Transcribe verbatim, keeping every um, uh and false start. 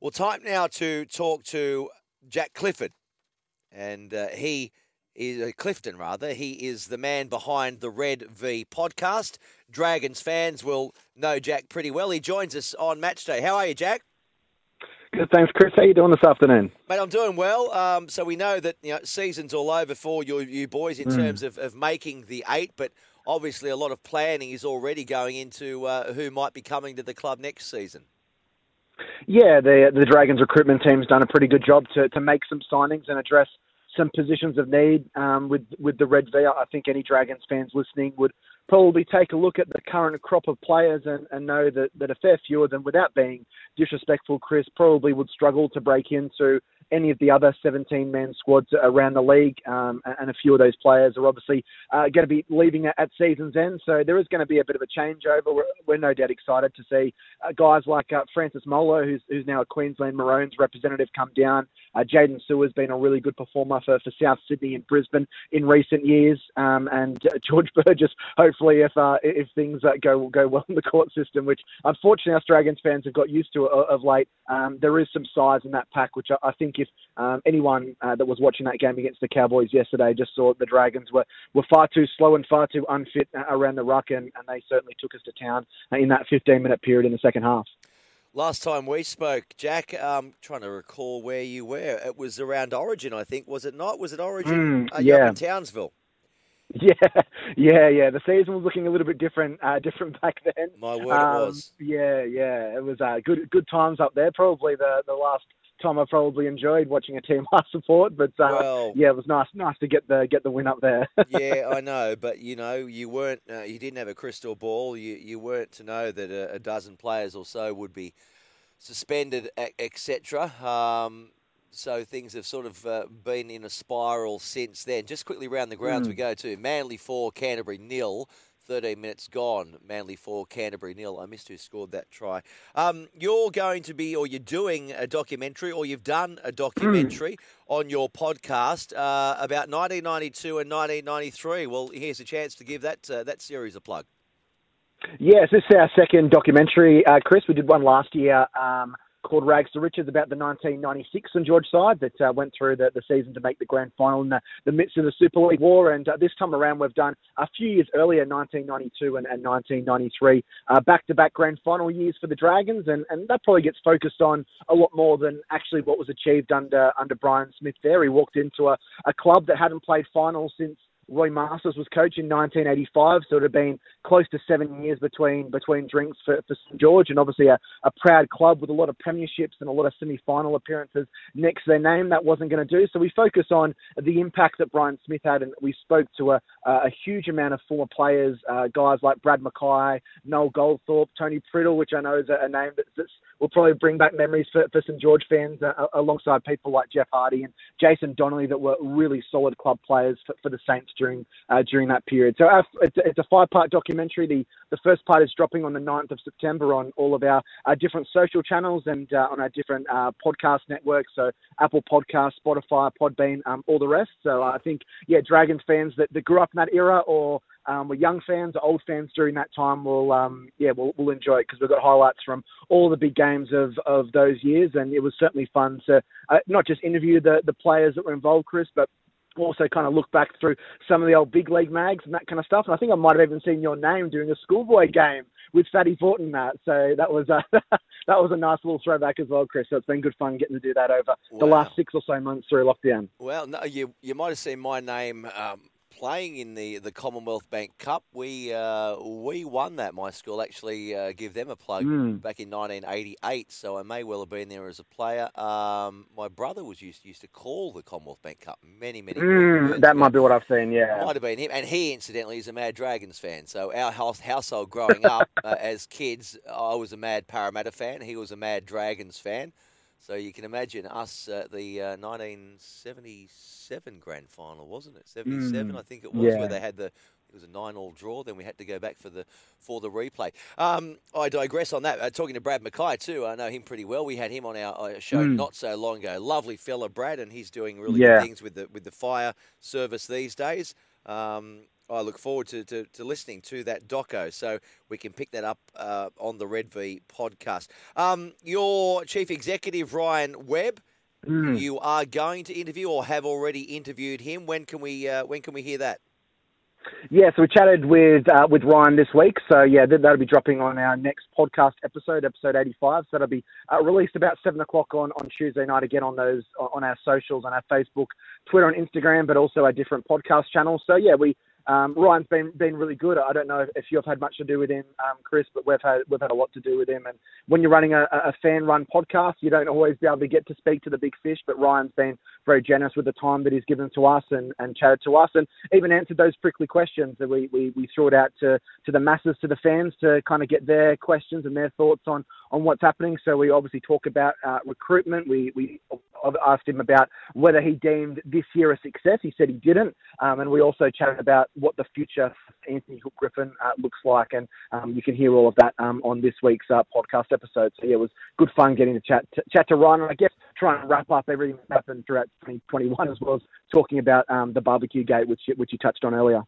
Well, time now to talk to Jack Clifford. And uh, he is, uh, Clifton rather, he is the man behind the Red V podcast. Dragons fans will know Jack pretty well. He joins us on Matchday. How are you, Jack? Good, thanks, Chris. How are you doing this afternoon? Mate, I'm doing well. Um, so we know that you know season's all over for you, you boys in mm. terms of, of making the eight, but obviously a lot of planning is already going into uh, who might be coming to the club next season. Yeah, the the Dragons recruitment team's done a pretty good job to, to make some signings and address some positions of need um, with, with the Red V. I think any Dragons fans listening would probably take a look at the current crop of players and, and know that, that a fair few of them, without being disrespectful, Chris, probably would struggle to break into any of the other seventeen-man squads around the league, um, and a few of those players are obviously uh, going to be leaving at, at season's end, so there is going to be a bit of a changeover. We're, we're no doubt excited to see uh, guys like uh, Francis Molo, who's, who's now a Queensland Maroons representative, come down. Uh, Jaden Seward's been a really good performer for, for South Sydney and Brisbane in recent years, um, and uh, George Burgess, hopefully, if uh, if things uh, go go well in the court system, which unfortunately us Dragons fans have got used to of, of late, um, there is some size in that pack, which I, I think If um, anyone uh, that was watching that game against the Cowboys yesterday just saw the Dragons were, were far too slow and far too unfit around the ruck, and, and they certainly took us to town in that fifteen-minute period in the second half. Last time we spoke, Jack, um, trying to recall where you were. It was around Origin, I think, was it not? Was it Origin? Mm, uh, yeah. Up in Townsville. Yeah, yeah, yeah. The season was looking a little bit different, uh, different back then. My word, um, it was. Yeah, yeah. It was uh, good, good times up there. Probably the the last time I probably enjoyed watching a team I support, but uh, well, yeah, it was nice, nice to get the get the win up there. Yeah, I know, but you know, you weren't, uh, you didn't have a crystal ball. You you weren't to know that a, a dozen players or so would be suspended, et cetera. Um, so things have sort of uh, been in a spiral since then. Just quickly round the grounds mm. we go to Manly four, Canterbury nil. thirteen minutes gone. Manly four, Canterbury nil. I missed who scored that try. Um, you're going to be, or you're doing a documentary, or you've done a documentary on your podcast uh, about nineteen ninety-two and nineteen ninety-three. Well, here's a chance to give that uh, that series a plug. Yes, this is our second documentary, uh, Chris. We did one last year um, called Rags to Riches about the nineteen ninety-six St George side that uh, went through the, the season to make the grand final in the, the midst of the Super League war. And uh, this time around, we've done a few years earlier, nineteen ninety-two and, and nineteen ninety-three, uh, back-to-back grand final years for the Dragons. And, and that probably gets focused on a lot more than actually what was achieved under under Brian Smith there. He walked into a, a club that hadn't played finals since Roy Masters was coach in nineteen eighty-five, so it had been close to seven years between between drinks for, for St George, and obviously a, a proud club with a lot of premierships and a lot of semi-final appearances next to their name. That wasn't going to do, so we focus on the impact that Brian Smith had, and we spoke to a, a huge amount of former players, uh, guys like Brad Mackay, Noel Goldthorpe, Tony Priddle, which I know is a, a name that that's, will probably bring back memories for, for St George fans, uh, alongside people like Jeff Hardy and Jason Donnelly that were really solid club players for, for the Saints during uh, during that period. So our, it's, it's a five-part documentary. The, the first part is dropping on the ninth of September on all of our, our different social channels and uh, on our different uh, podcast networks, so Apple Podcasts, Spotify, Podbean, um, all the rest. So I think, yeah, Dragons fans that, that grew up in that era or um, were young fans or old fans during that time will um, yeah, will will enjoy it because we've got highlights from all the big games of, of those years, and it was certainly fun to uh, not just interview the, the players that were involved, Chris, but also kind of look back through some of the old big league mags and that kind of stuff. And I think I might have even seen your name doing a schoolboy game with Fatty Fortin that. So that was a, that was a nice little throwback as well, Chris. So it's been good fun getting to do that over wow. the last six or so months through lockdown. Well, no, you you might have seen my name um, playing in the, the Commonwealth Bank Cup. We uh, we won that. My school actually uh, give them a plug mm. back in nineteen eighty-eight, so I may well have been there as a player. Um, my brother was used, used to call the Commonwealth Bank Cup many, many mm, years That ago. Might be what I've seen, yeah. Might have been him. And he, incidentally, is a mad Dragons fan. So our house, household growing up uh, as kids, I was a mad Parramatta fan. He was a mad Dragons fan. So you can imagine us at uh, the uh, nineteen seventy-seven grand final, wasn't it? seventy-seven, mm, I think it was, yeah. where they had the, it was a nine-all draw. Then we had to go back for the for the replay. Um, I digress on that. Uh, talking to Brad Mackay too, I know him pretty well. We had him on our uh, show mm. not so long ago. Lovely fella, Brad, and he's doing really yeah. good things with the with the fire service these days. Um, I look forward to, to, to listening to that doco, so we can pick that up uh, on the Red V podcast. Um, your chief executive, Ryan Webb, mm. you are going to interview or have already interviewed him. When can we uh, when can we hear that? Yeah, so we chatted with uh, with Ryan this week. So, yeah, that'll be dropping on our next podcast episode, episode eighty-five. So that'll be uh, released about seven o'clock on, on Tuesday night, again, on those on our socials, on our Facebook, Twitter and Instagram, but also our different podcast channels. So, yeah, we... Um, Ryan's been been really good. I don't know if you've had much to do with him, um, Chris, but we've had we've had a lot to do with him. And when you're running a, a fan-run podcast, you don't always be able to get to speak to the big fish. But Ryan's been very generous with the time that he's given to us and, and chatted to us, and even answered those prickly questions that we, we, we threw it out to, to the masses, to the fans, to kind of get their questions and their thoughts on, on what's happening. So we obviously talk about uh, recruitment. We we asked him about whether he deemed this year a success. He said he didn't, um, and we also chatted about what the future for Anthony Hook-Griffin uh, looks like, and um, you can hear all of that um, on this week's uh, podcast episode. So yeah, it was good fun getting to chat to, chat to Ryan, and I guess try and wrap up everything that happened throughout twenty twenty-one, as well as talking about um, the barbecue gate, which which you touched on earlier.